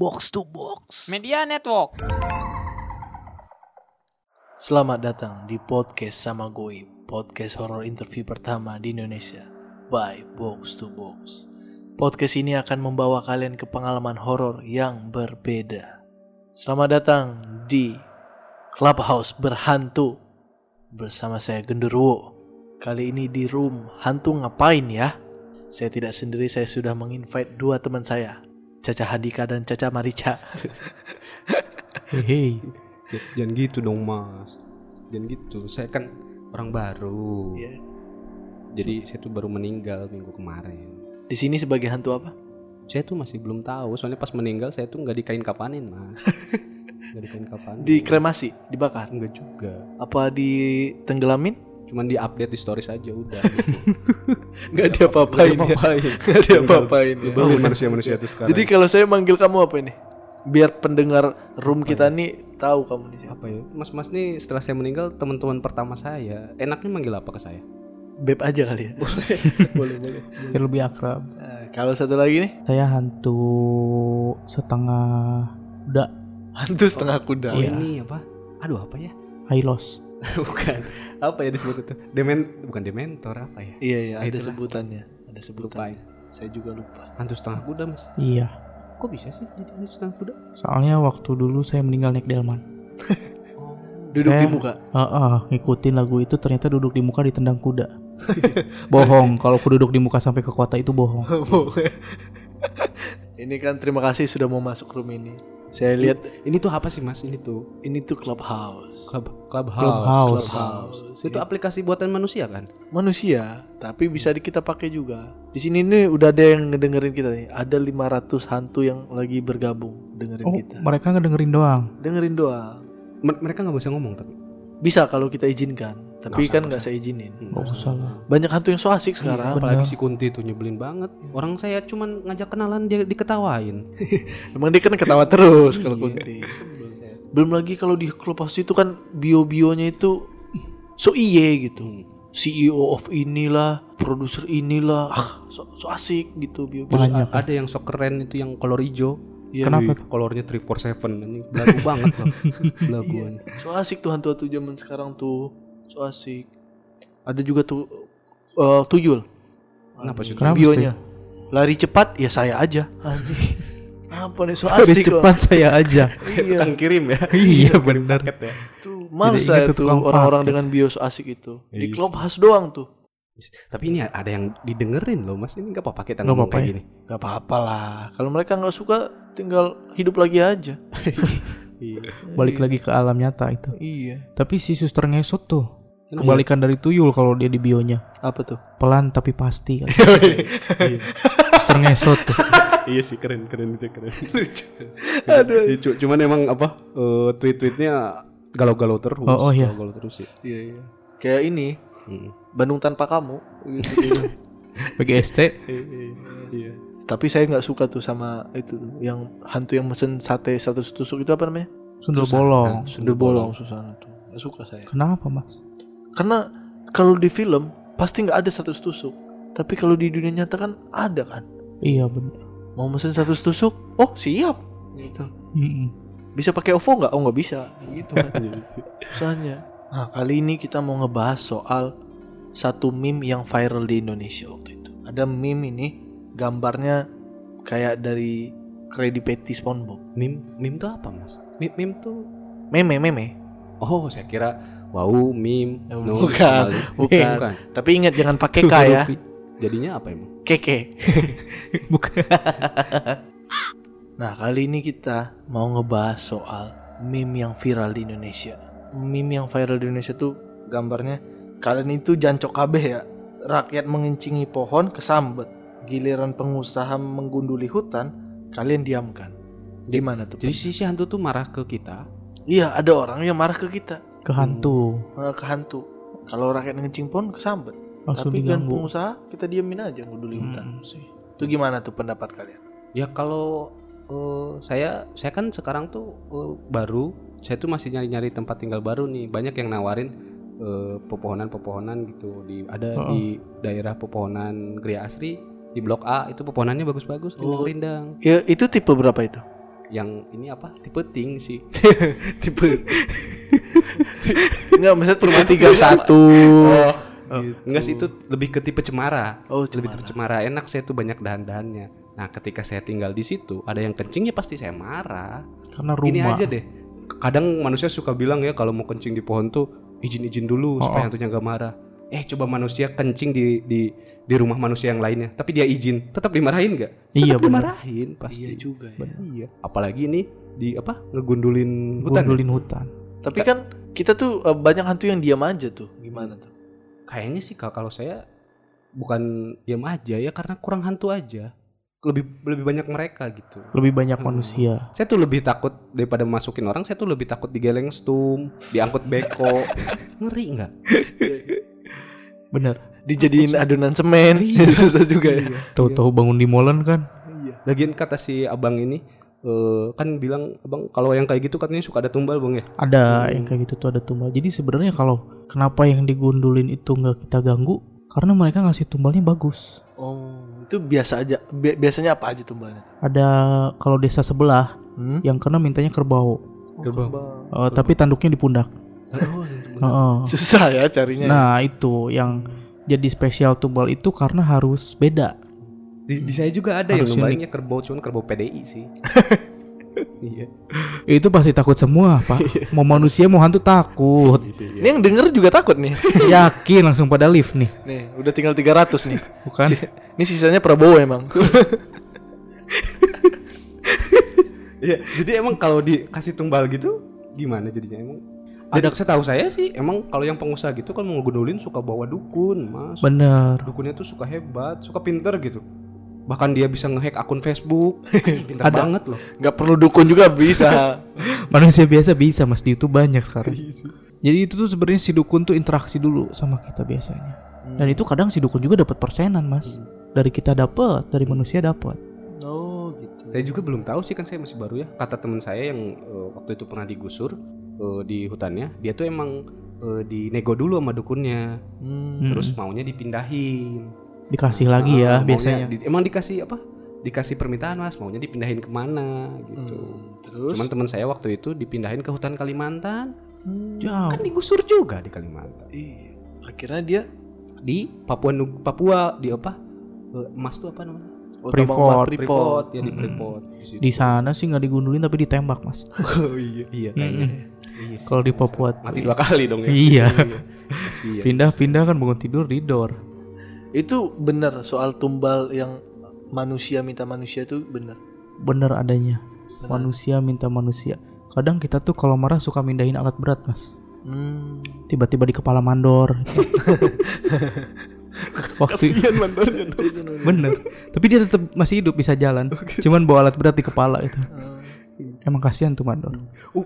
Box to Box Media Network. Selamat datang di podcast Sama Goib, podcast horror interview pertama di Indonesia by Box to Box. Podcast ini akan membawa kalian ke pengalaman horor yang berbeda. Selamat datang di Clubhouse berhantu bersama saya Gendruwo. Kali ini di room hantu ngapain ya? Saya tidak sendiri, saya sudah menginvite dua teman saya, Caca Hadika dan Caca Marica. Hei, jangan gitu dong mas, jangan gitu. Saya kan orang baru. Yeah. Jadi saya tuh baru meninggal minggu kemarin. Di sini sebagai hantu apa? Saya tuh masih belum tahu. Soalnya pas meninggal saya tuh nggak dikain kapanin mas. Nggak dikain kapanin. Dikremasi, dibakar? Nggak juga. Apa ditenggelamin? Cuman di update di stories aja udah. Nggak ada apa-apain ya. Nggak ada apa-apain ya. Bangun manusia-manusia itu sekarang. Jadi kalau saya manggil kamu apa ini? Biar pendengar room apa kita ya? Nih tahu kamu nih siapa ya. Mas-mas nih setelah saya meninggal teman-teman pertama saya. Enaknya manggil apa ke saya? Beb aja kali ya. Boleh. Boleh. Biar lebih akrab. Kalau satu lagi nih, saya hantu setengah kuda. Hantu setengah kuda. Oh, ini apa? Aduh apa ya? Hylos. Bukan, apa ya disebut itu? Bukan dementor, apa ya? Iya, ada itulah. Sebutannya. Ada sebutannya. Lupa. Saya juga lupa. Antustang Kuda, Mas. Iya. Kok bisa sih jadi Antustang Kuda? Soalnya waktu dulu saya meninggal naik delman. Duduk di muka. Ngikutin lagu itu ternyata duduk di muka ditendang kuda. Bohong, kalau aku duduk di muka sampai ke kota itu bohong. Ini kan terima kasih sudah mau masuk room ini. Saya lihat ini tuh apa sih mas? Ini tuh Clubhouse. Clubhouse. Itu aplikasi buatan manusia kan? Manusia, tapi bisa kita pakai juga. Di sini nih udah ada yang ngedengerin kita nih. Ada 500 hantu yang lagi bergabung dengerin kita. Mereka ngedengerin doang. Mereka nggak bisa ngomong tapi. Bisa kalau kita izinkan, tapi kan nggak saya izinin. Nggak usah. Banyak hantu yang so asik sekarang. Apalagi si Kunti itu nyebelin banget. Orang saya cuma ngajak kenalan dia diketawain. Emang dia kan ketawa terus kalau Kunti. Belum lagi kalau di Clubhouse itu kan bio-bionya itu so iye gitu. CEO of inilah, produser inilah, so asik gitu bio. Ada yang so keren itu yang kolor hijau. Ya, kenapa kolornya 347 anjing belagu banget loh. Belaguannya. So asik tuh hantu-hantu zaman sekarang tuh. So asik. Ada juga tuh Tuyul. Kenapa sih bionya? Lari cepat ya saya aja. Anjing. Apa nih so asik? Lari cepat saya aja. Tukang kirim ya. Iya benar ya. Tuh, males saya tuh orang-orang dengan bio so asik itu. Di Clubhouse doang tuh. Tapi ini ada yang didengerin loh mas. Ini gak apa-apa kita ngomong kayak gini. Gak apa-apa lah. Kalau mereka gak suka tinggal hidup lagi aja. Balik lagi ke alam nyata itu. Iya. Tapi si suster Ngesot tuh kebalikan dari Tuyul kalau dia di bionya. Apa tuh? Pelan tapi pasti kan. Suster Ngesot tuh. Iya sih keren itu keren. Lucu. Aduh. Cuman emang apa tweet-tweetnya galau-galau terus. Oh iya. Galau terus ya. Iya. Kayak ini Bandung tanpa kamu gitu. BGST. Iya. Tapi saya nggak suka tuh sama itu yang hantu yang mesen sate satu tusuk itu apa namanya? Sundel bolong Susana tuh. Nggak suka saya. Kenapa mas? Karena kalau di film pasti nggak ada satu tusuk. Tapi kalau di dunia nyata kan ada kan? Iya benar. Mau mesen satu tusuk? Oh siap. Gitu. Bisa pakai OVO nggak? Oh nggak bisa. Gitu kan. Susahnya. Nah kali ini kita mau ngebahas soal satu meme yang viral di Indonesia waktu itu. Ada meme ini gambarnya kayak dari Krabby Patty SpongeBob. Meme tuh apa mas? Meme tuh meme. Oh saya kira wow meme. No, bukan. Tapi ingat jangan pakai K ya. Jadinya apa emang? Keke. Bukan. Nah kali ini kita mau ngebahas soal meme yang viral di Indonesia. Meme yang viral di Indonesia tuh gambarnya kalian itu jancok kabeh ya. Rakyat mengencingi pohon kesambet. Giliran pengusaha menggunduli hutan, kalian diamkan. Gimana tuh? Jadi si hantu tuh marah ke kita. Iya, ada orang yang marah ke kita. Ke hantu. Ke hantu. Kalau rakyat ngencing pohon kesambet. Langsung tapi diganggu. Kan pengusaha kita diamin aja nggunduli hutan. Itu gimana tuh pendapat kalian? Ya kalau saya kan sekarang tuh baru. Saya tuh masih nyari-nyari tempat tinggal baru nih. Banyak yang nawarin pepohonan-pepohonan gitu. Di daerah pepohonan Gria Asri di Blok A itu pepohonannya bagus-bagus, rindang-rindang. Ya, itu tipe berapa itu? yang ini apa? Tipe ting sih. Tipe. Enggak, maksudnya tipe 31. Oh. Gitu. Enggak sih, itu lebih ke tipe cemara. Oh, cemara. Lebih tipe cemara. Enak, saya tuh banyak dahan-dahannya. Nah, ketika saya tinggal di situ, ada yang kencing ya pasti saya marah. Karena rumah. Ini aja deh. Kadang manusia suka bilang ya kalau mau kencing di pohon tuh izin-izin dulu supaya hantunya enggak marah. Coba manusia kencing di rumah manusia yang lainnya, tapi dia izin, tetap dimarahin nggak? Iya, dimarahin pasti. Iya juga. Ya. Iya. Apalagi ini di apa? Ngegundulin hutan. Gundulin hutan. Tapi kan kita tuh banyak hantu yang diam aja tuh. Gimana tuh? Kayaknya sih kalau saya bukan diam aja ya, karena kurang hantu aja. Lebih banyak mereka gitu. Lebih banyak manusia. Saya tuh lebih takut daripada masukin orang. Saya tuh lebih takut digeleng stum, diangkut beko. Ngeri nggak? Bener, dijadiin adonan semen. Iya. Susah juga ya. Tahu-tahu bangun di molen kan. Iya. Lagian kata si abang ini kan bilang, abang kalau yang kayak gitu katanya suka ada tumbal bang ya. Ada yang kayak gitu tuh ada tumbal. Jadi sebenarnya kalau kenapa yang digundulin itu nggak kita ganggu, karena mereka ngasih tumbalnya bagus. Oh, itu biasa aja. Biasanya apa aja tumbalnya? Ada kalau desa sebelah yang kena mintanya kerbau. Kerbau. Tapi tanduknya di pundak. Susah ya carinya. Nah itu yang jadi spesial tumbal itu karena harus beda. Di saya juga ada yang numbalnya kerbau, cuman kerbau PDI sih. Iya. Itu pasti takut semua pak. Mau manusia mau hantu takut. Ini yang denger juga takut nih. Yakin langsung pada lift nih. Nih udah tinggal 300 nih. Bukan. Ini sisanya Prabowo emang. Iya. Jadi emang kalau dikasih tumbal gitu gimana jadinya emang? Dan setahu saya sih emang kalau yang pengusaha gitu kan mau ngegundulin suka bawa dukun mas. Bener. Dukunnya tuh suka hebat, suka pinter gitu. Bahkan dia bisa ngehack akun Facebook. Pinter banget loh. Gak perlu dukun juga bisa. Manusia biasa bisa mas, di YouTube banyak sekarang. Jadi itu tuh sebenarnya si dukun tuh interaksi dulu sama kita biasanya. Dan itu kadang si dukun juga dapat persenan mas. Dari kita dapat, dari manusia dapat. Oh gitu. Saya juga belum tahu sih, kan saya masih baru ya. Kata teman saya yang waktu itu pernah digusur di hutannya, dia tuh emang dinego dulu sama dukunnya, terus maunya dipindahin, dikasih lagi ya biasanya. Emang dikasih apa? Dikasih permintaan mas, maunya dipindahin kemana gitu. Terus? Cuman teman saya waktu itu dipindahin ke hutan Kalimantan, kan digusur juga di Kalimantan. Iya. Akhirnya dia di Papua di apa? Mas tuh apa namanya? Freeport ya di Freeport. Di sana sih nggak digundulin tapi ditembak mas. Oh iya kayaknya. Iya, kalau di Papua mati 2 kali dong ya. Iya. Pindah-pindah kan bangun tidur di dor. Itu bener soal tumbal yang manusia minta manusia tuh bener adanya. Bener. Manusia minta manusia. Kadang kita tuh kalau marah suka mindahin alat berat mas. Tiba-tiba di kepala mandor. Kasihan mandornya. Bener. Tapi dia tetap masih hidup, bisa jalan. Cuman bawa alat berat di kepala itu. Emang kasihan tuh mandor.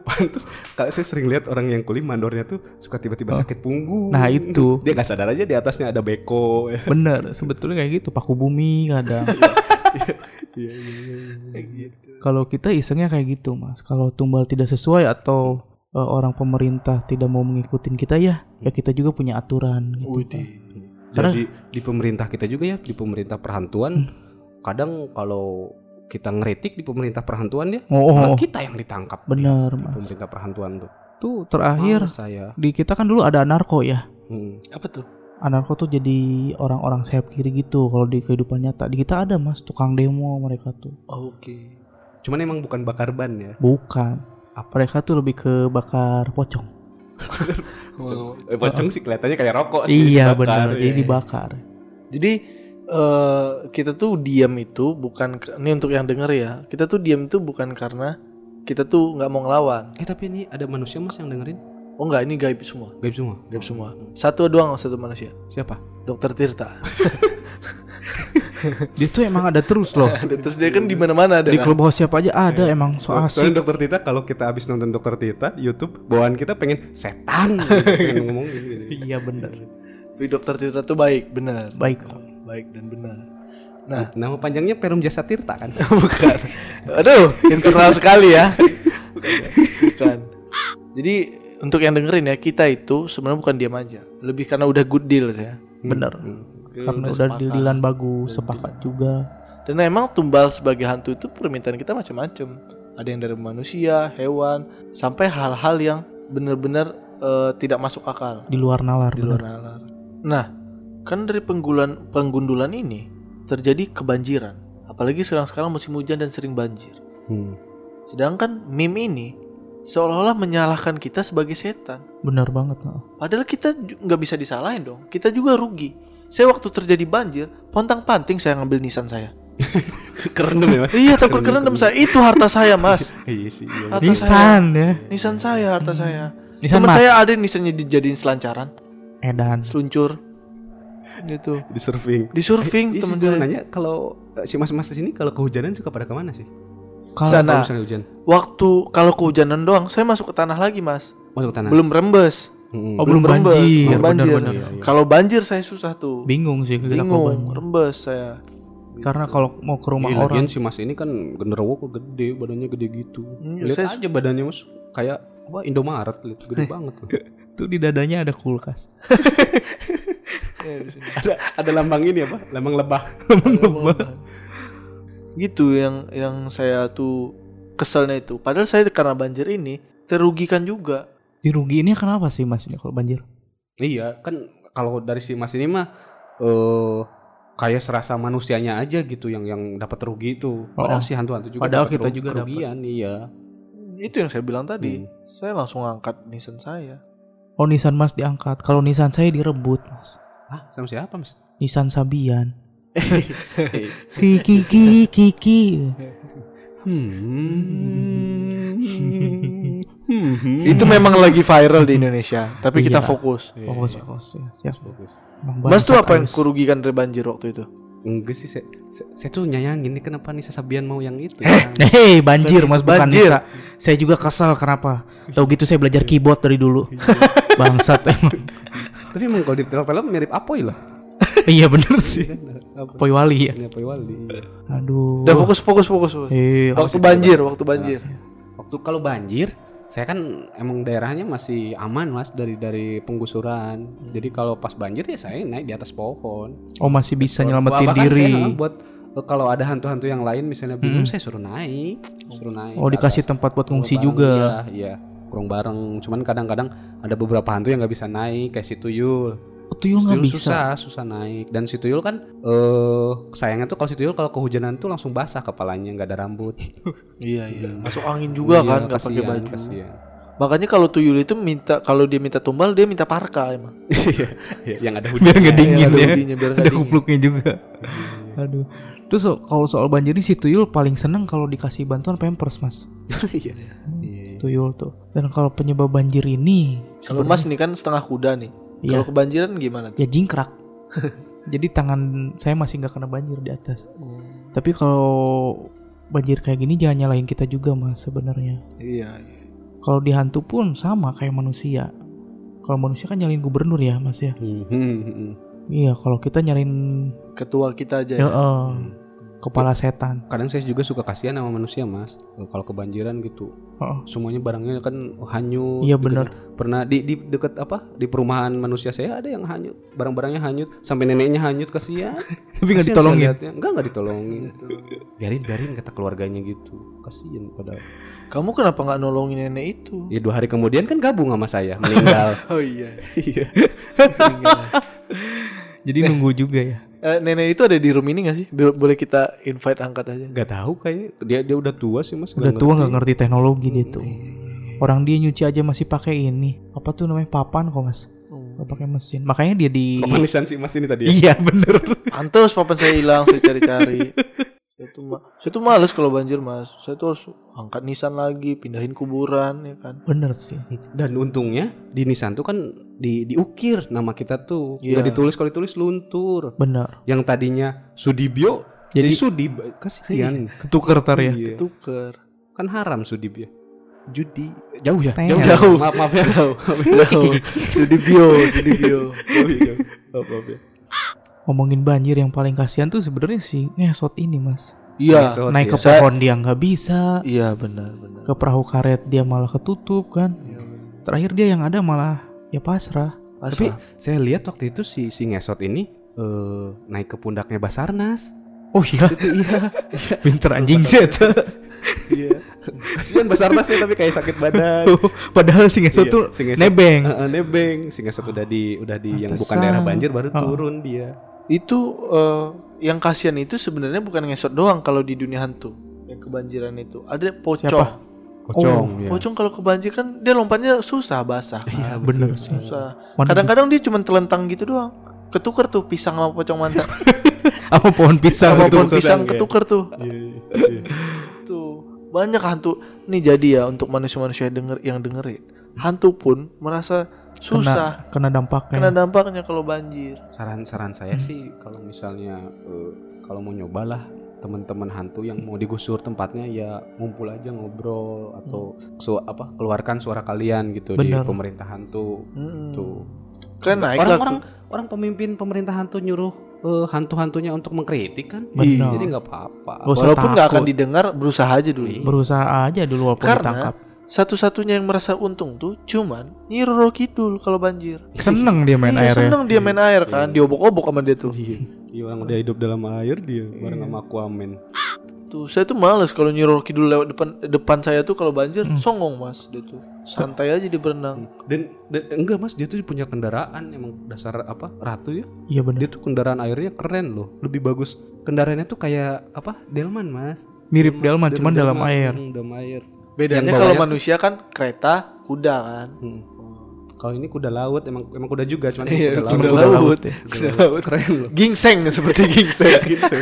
Pantas kalau saya sering lihat orang yang kuli mandornya tuh suka tiba-tiba sakit punggung. Nah itu dia nggak sadar aja di atasnya ada beko. Ya. Bener, sebetulnya kayak gitu. Paku bumi kadang. Kalau kita isengnya kayak gitu mas. Kalau tumbal tidak sesuai atau orang pemerintah tidak mau mengikutin kita ya kita juga punya aturan. Gitu. Karena di pemerintah kita juga ya, di pemerintah perhantuan kadang kalau kita ngeritik di pemerintah perhantuan ya, malah kita yang ditangkap. Bener ya, mas. Pemerintah perhantuan tuh terakhir di kita kan dulu ada anarko ya. Apa tuh? Anarko tuh jadi orang-orang sayap kiri gitu. Kalau di kehidupan nyata di kita ada mas, tukang demo mereka tuh. Oke. Cuman emang bukan bakar ban ya? Bukan. Mereka tuh lebih ke bakar pocong. Pocong sih kelihatannya kayak rokok sih. Iya benar, jadi dibakar. Jadi kita tuh diam itu bukan, ini untuk yang denger ya, kita tuh diam itu bukan karena kita tuh nggak mau ngelawan. Tapi ini ada manusia mas yang dengerin? Oh enggak, ini gaib semua. Gaib semua? Gaib semua. Satu doang, satu manusia. Siapa? Dokter Tirta. Dia tuh emang ada terus loh. Terus dia kan di mana-mana ada. Di Clubhouse siapa aja ada emang so asik. Dokter Tita, kalau kita abis nonton Dokter Tita di YouTube, bawaan kita pengen setan. Pengen ngomong gitu. Iya benar. Tapi Dokter Tita tuh baik, benar. Baik dan benar. Nah, nama panjangnya Perum Jasa Tirta kan? Bukan. Aduh, internal sekali ya. Bukan. Jadi untuk yang dengerin ya, kita itu sebenarnya bukan diam aja. Lebih karena udah good deal ya. Benar. Karena udah deal-dealan bagus, sepakat juga. Dan emang tumbal sebagai hantu itu permintaan kita macam-macam. ada yang dari manusia, hewan, sampai hal-hal yang benar-benar tidak masuk akal, di luar nalar, di luar nalar. Nah, kan dari penggundulan ini terjadi kebanjiran, apalagi sekarang musim hujan dan sering banjir. Sedangkan meme ini seolah-olah menyalahkan kita sebagai setan. Benar banget. Padahal kita nggak bisa disalahin dong. Kita juga rugi. Saya waktu terjadi banjir, pontang-panting saya ngambil nisan saya. Kerendam ya mas? Iya, takut kerendam saya. Itu harta saya mas. Nisan ya. Nisan saya, harta saya. Teman saya ada nisannya dijadiin selancaran. Edan. Seluncur. Gitu. Di surfing. Teman saya nanya kalau si mas-mas di sini kalau kehujanan suka pada kemana sih? Kalau misalnya hujan. Waktu kalau kehujanan doang, saya masuk ke tanah lagi, Mas. Masuk ke tanah. Belum rembes. Belum banjir. Benar. Iya. Kalau banjir saya susah tuh. Bingung sih kegiatan banjir. Rembes saya. Karena kalau mau ke rumah orang. Lagian si Mas ini kan Gendruwo kok gede, badannya gede gitu. Lihat aja badannya, Mas. Kayak apa Indomaret, lihat gede banget tuh. Tuh di dadanya ada kulkas. Ada lambang ini apa? Lambang lebah. Gitu yang saya tuh keselnya itu. Padahal saya karena banjir ini terugikan juga. Dirugiinnya kenapa sih mas ini kalau banjir? Iya kan kalau dari si mas ini mah kayak serasa manusianya aja gitu yang dapat rugi itu. Padahal si hantu-hantu juga. Padahal kita juga kerugian dapet. Iya. Itu yang saya bilang tadi. Saya langsung angkat nisan saya. Oh nisan mas diangkat. Kalau nisan saya direbut mas. Hah? Sama siapa mas? Nisa Sabyan. Kiki. Itu memang lagi viral di Indonesia, tapi kita fokus. Siap. Mas tuh apa yang kurugikan dari banjir waktu itu? Enggak sih, saya tuh nyayangin nih kenapa Nisa Sabyan mau yang itu. Hei, banjir mas, bukan banjir. Nisa. Saya juga kesal kenapa. Tahu gitu saya belajar keyboard dari dulu. Bangsat emang. Tapi emang kalau di film mirip Apoi loh. Iya benar sih. Apoi Wali ya. Apoi Wali. Aduh. Udah fokus. Waktu banjir. Waktu kalau banjir, saya kan emang daerahnya masih aman mas dari penggusuran. Jadi kalau pas banjir ya saya naik di atas pohon. Oh masih bisa nyelamatin diri. Saya buat kalau ada hantu-hantu yang lain misalnya bingung saya suruh naik. Oh dikasih tempat buat ngungsi juga. Iya. Kurang bareng. Cuman kadang-kadang ada beberapa hantu yang nggak bisa naik kayak si Tuyul. Tuyul nggak bisa, susah naik. Dan si Tuyul kan sayangnya tuh kalau si Tuyul kalau kehujanan tuh langsung basah kepalanya, nggak ada rambut. Iya. Masuk angin juga kan, nggak pakai baju. Kasihan. Makanya kalau Tuyul itu kalau dia minta tumbal dia minta parka emang. Iya. Yang ada hudinya. Biar nggak dingin ya. Ada kupluknya juga. Aduh. Terus kalau soal banjir si Tuyul paling seneng kalau dikasih bantuan Pampers mas. Iya. Tuyul tuh. Dan kalau penyebab banjir ini, kalau mas nih kan setengah kuda nih. Ya. Kalau kebanjiran gimana tuh? Ya jingkrak. Jadi tangan saya masih gak kena banjir di atas. Tapi kalau banjir kayak gini jangan nyalahin kita juga mas sebenarnya. Iya. Kalau dihantu pun sama kayak manusia. Kalau manusia kan nyalahin gubernur ya mas ya. Iya kalau kita nyalahin ketua kita aja ya. Kepala setan. Kadang saya juga suka kasihan sama manusia mas. Kalau kebanjiran gitu, semuanya barangnya kan hanyut. Iya benar. Pernah di dekat di perumahan manusia saya ada yang hanyut, barang-barangnya hanyut, sampai neneknya hanyut kasihan. Tapi nggak ditolongin. Nggak ditolongin. Biarin kata keluarganya gitu. Kasihan padahal. Kamu kenapa nggak nolongin nenek itu? Ya 2 hari kemudian kan gabung sama saya, meninggal. Oh iya. Jadi nunggu juga ya. Nenek itu ada di room ini gak sih? Boleh kita invite angkat aja? Gak tahu kayaknya. Dia udah tua sih mas. Udah tua gak ngerti teknologi dia tuh. Orang dia nyuci aja masih pakai ini. Apa tuh namanya? Papan kok mas. Gak pakai mesin. Makanya dia di pemanisan si mas ini tadi ya? Iya bener. Antus papan saya hilang. Saya cari-cari. Saya tuh males kalau banjir mas. Saya tuh harus angkat nisan lagi, pindahin kuburan ya kan. Bener sih. Dan untungnya di nisan tuh kan diukir nama kita tuh. Gak ditulis, kalau ditulis luntur. Benar. Yang tadinya Sudibyo jadi Sudib. Kasihan. Ketuker tar ya. Iya. Ketuker. Kan haram Sudibyo. Judi jauh ya. Jauh. Maaf ya. Jauh. Sudibyo. Maaf ya. Ngomongin banjir yang paling kasihan tuh sebenarnya si Ngesot ini mas. Iya. Naik ke pohon dia nggak bisa. Iya benar. Ke perahu karet dia malah ketutup kan. Iya, terakhir dia yang ada malah ya pasrah. Tapi saya lihat waktu itu si Ngesot ini naik ke pundaknya Basarnas. Oh iya. Itu iya. Bintra anjing set. Iya. Kasihan Basarnasnya tapi kayak sakit badan. Padahal si Ngesot tuh nebeng. Nebeng. Si Ngesot udah di yang bukan daerah banjir baru turun dia. Itu yang kasihan itu sebenarnya bukan Ngesot doang kalau di dunia hantu. Yang kebanjiran itu ada Pocong. Siapa? Pocong. Oh, ya. Pocong kalau kebanjiran kan dia lompatnya susah, basah. Iya, bener. Susah. Kadang-kadang dia cuma telentang gitu doang. Ketuker tuh pisang sama pocong mantap. Apa pohon pisang? Apa pohon pisang ketuker tuh. Iya. Tuh. Banyak hantu nih, jadi ya untuk manusia-manusia yang dengerin, hantu pun merasa susah kena dampaknya kalau banjir. Saran saya sih kalau misalnya kalau mau nyobalah teman-teman hantu yang mau digusur tempatnya ya ngumpul aja ngobrol atau keluarkan suara kalian gitu. Bener. Di pemerintah hantu tuh keren naik orang pemimpin pemerintah hantu nyuruh hantu-hantunya untuk mengkritik kan. Benar. Jadi gak apa-apa. Walaupun takut. Gak akan didengar, berusaha aja dulu walaupun ditangkap. Karena satu-satunya yang merasa untung tuh cuman Nyi Rorokidul kalau banjir. Seneng dia main air. Seneng dia main air kan. Diobok-obok sama dia tuh. Iya, orang udah hidup dalam air dia bareng sama Aquaman. Tuh, saya tuh males kalau Nyi Rorokidul lewat depan saya tuh kalau banjir. Songong mas dia tuh. Santai aja di berenang. Dan enggak mas, dia tuh punya kendaraan emang dasar apa ratu ya? Iya benar. Dia tuh kendaraan airnya keren loh, lebih bagus. Kendaraannya tuh kayak apa? Delman mas. Mirip Delman, cuman dalam air. Dalam air. Bedanya kalau manusia kan kereta, kuda kan. Kalau ini kuda laut emang kuda juga cuman kuda laut. Ya. Kuda laut keren loh. Gingseng seperti gingseng gitu.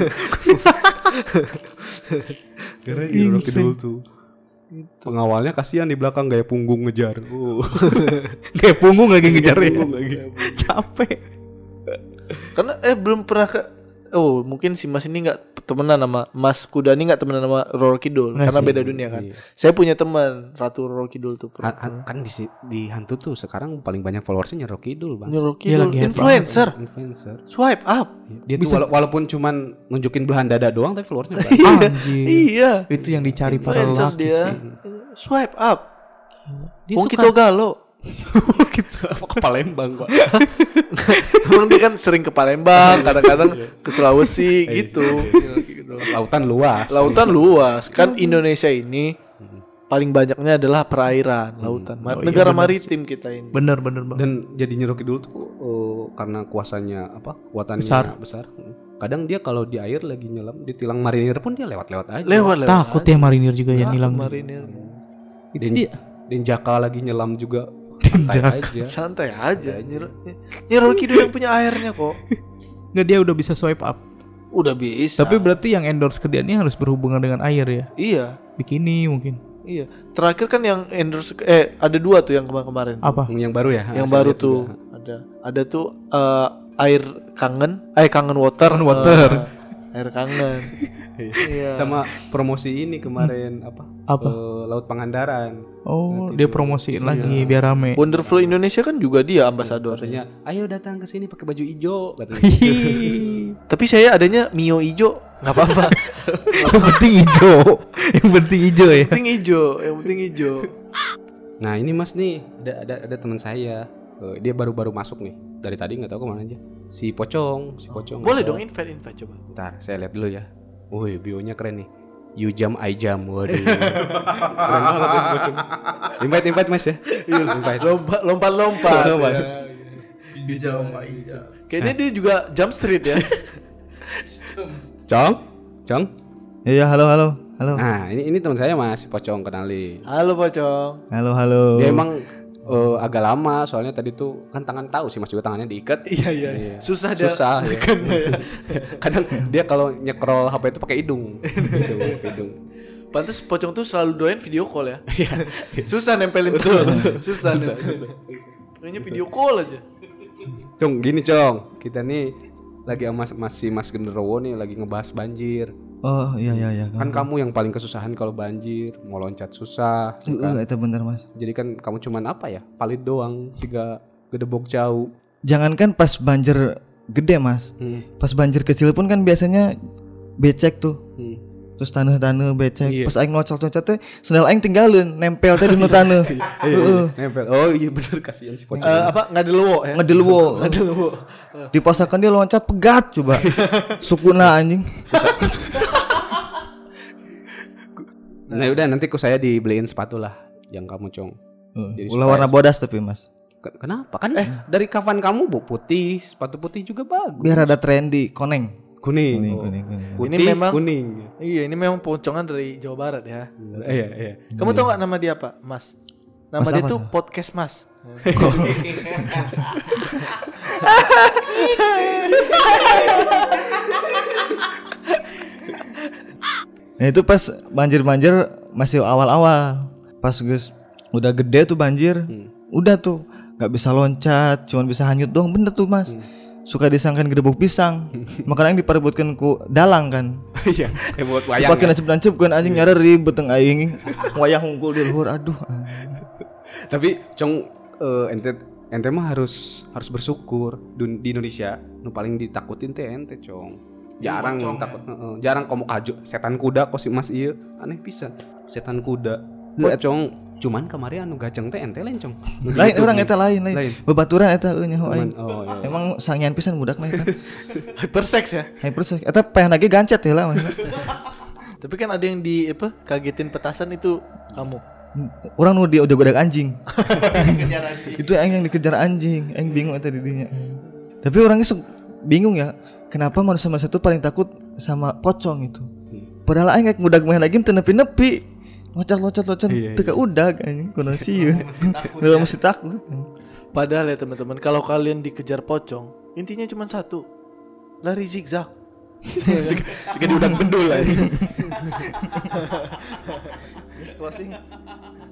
Gara-gara Rorokidul tuh. Gitu. Pengawalnya kasihan di belakang gaya punggung ngejar. Gaya punggung lagi ngejar ya. Capek. Karena belum pernah mungkin si Mas ini enggak temenan sama Mas Kuda ini, enggak temenan sama Rorokidul karena sih. Beda dunia kan. Iya. Saya punya teman Ratu Rorokidul tuh. Kan di hantu tuh sekarang paling banyak followersnya Rorokidul, Mas. Dia lagi influencer. Swipe up. Dia tuh walaupun cuman nunjukin belahan dada doang tapi followersnya banyak. Anjir. Iya. Itu yang dicari para laki sih. Swipe up. Dia Wong suka galo. Kita ke Palembang kok. Emang dia kan sering ke Palembang, kadang-kadang ke Sulawesi gitu. Lautan luas. Kan Indonesia ini paling banyaknya adalah perairan, lautan. Negara maritim kita ini. Bener banget. Dan jadi Nyi Rorokidul tuh karena kuasanya kekuatannya besar. Kadang dia kalau di air lagi nyelam, ditilang marinir pun dia lewat-lewat aja. Takut ya marinir juga ya nilang marinir. Itu dia. Dan jaka lagi nyelam juga. Santai aja. Nyi Rorokidul yang punya airnya kok. Nggak, dia udah bisa swipe up. Udah bisa. Tapi berarti yang endorse kerjaannya harus berhubungan dengan air ya? Iya. Bikini mungkin. Iya. Terakhir kan yang endorse ada dua tuh yang kemarin. Apa? Yang baru ya? Yang baru tuh ada tuh air kangen. Kangen water. Air kangen. Iya. Sama promosi ini kemarin apa? Laut Pangandaran. Oh, nanti dia promosiin lagi biar rame. Wonderful Indonesia kan juga dia ambasadornya. Ayo datang ke sini pakai baju hijau katanya. Tapi saya adanya Mio hijau, enggak apa-apa. Yang penting hijau. Nah, ini Mas nih, ada teman saya. Dia baru-baru masuk nih. Dari tadi enggak tahu kemana aja. Si Pocong. Boleh dong invite coba. Bentar, saya lihat dulu ya. Woi, bio-nya keren nih. You jam, I jam, waduh. Keren banget ya Pocong. Invite mas ya. Lompat-lompat. You jam, I jam. Kayaknya dia juga jump street ya. Cong. Iya, halo. Nah, ini teman saya Mas Pocong, kenali. Halo Pocong. Halo. Dia emang agak lama soalnya tadi tuh kan tangan tahu sih Mas juga tangannya diikat. Iya. Susah dia. Ya. Kadang dia kalau nyekrol HP itu pakai hidung. Pantes Pocong tuh selalu doain video call ya. Susah nempelin tuh. Susah. Kayaknya video call aja. Cong, kita nih lagi sama Mas Gendruwo nih lagi ngebahas banjir. Oh iya. Kan kamu yang paling kesusahan kalau banjir, mau loncat susah. Itu bener mas. Jadi kan kamu cuman palit doang, siga gedebok jauh. Jangankan pas banjir gede mas, pas banjir kecil pun kan biasanya becek tuh. Terus tanah becek. Iya. Pas aing loncat-loncatnya sendal aing tinggalin, nempel teh di tanah. Nempel. Oh iya bener, kasihan si Pocong. Ngadeluwo. Dipasakan dia loncat pegat coba. Sukuna anjing. Nah udah nanti ku saya dibeliin sepatu lah yang kamu cong. Ulah warna bodas tapi mas. Kenapa kan dari kafan kamu bu putih, sepatu putih juga bagus. Biar ada trendy, kuning. Putih, ini memang kuning. Iya, ini memang pocongan dari Jawa Barat ya. Iya. Kamu tahu enggak nama dia apa, Mas? Nama mas dia tuh podcast Mas. Nah, itu pas banjir masih awal-awal. Pas guys udah gede tuh banjir. Udah tuh enggak bisa loncat, cuman bisa hanyut doang. Bener tuh, Mas. Suka disangkan gedebuk pisang. Makanya yang diperebutkan ku dalang kan. Iya, buat wayang. Pakai nancep-nancep kan anjing nyadar di beteng aing. Wayang hungkul di luhur aduh. Tapi cong ente mah harus bersyukur di Indonesia. Nu paling ditakutin teh ente cong. Jarang yang takut, jarang komo kajo setan kuda kok si Mas ieu. Aneh pisan. Setan kuda. Pocong cuman kemarin anu gaceng teh ente lain cong. Lain urang eta lain. Bebaturan eta eueuh nyaho aing. Emang sangian pisan budak mah eta. Hypersex ya. Eta pehna ge gancet heula maksudnya. Tapi kan ada yang di apa kagetin petasan itu kamu. Urang nu dia udah godak anjing. Kejar anjing. Itu aing yang dikejar anjing. Aing bingung eta di dinya. Tapi orangnya bingung ya, kenapa manusia itu paling takut sama pocong itu. Padahal aing rek ngudag mah lagi teu nepi-nepi. Loncat teka udah anjing kuno sieun. Udah mesti takut. Padahal ya teman-teman, kalau kalian dikejar pocong, intinya cuma satu. Lari zigzag. Segede udang bendul lah. Situasi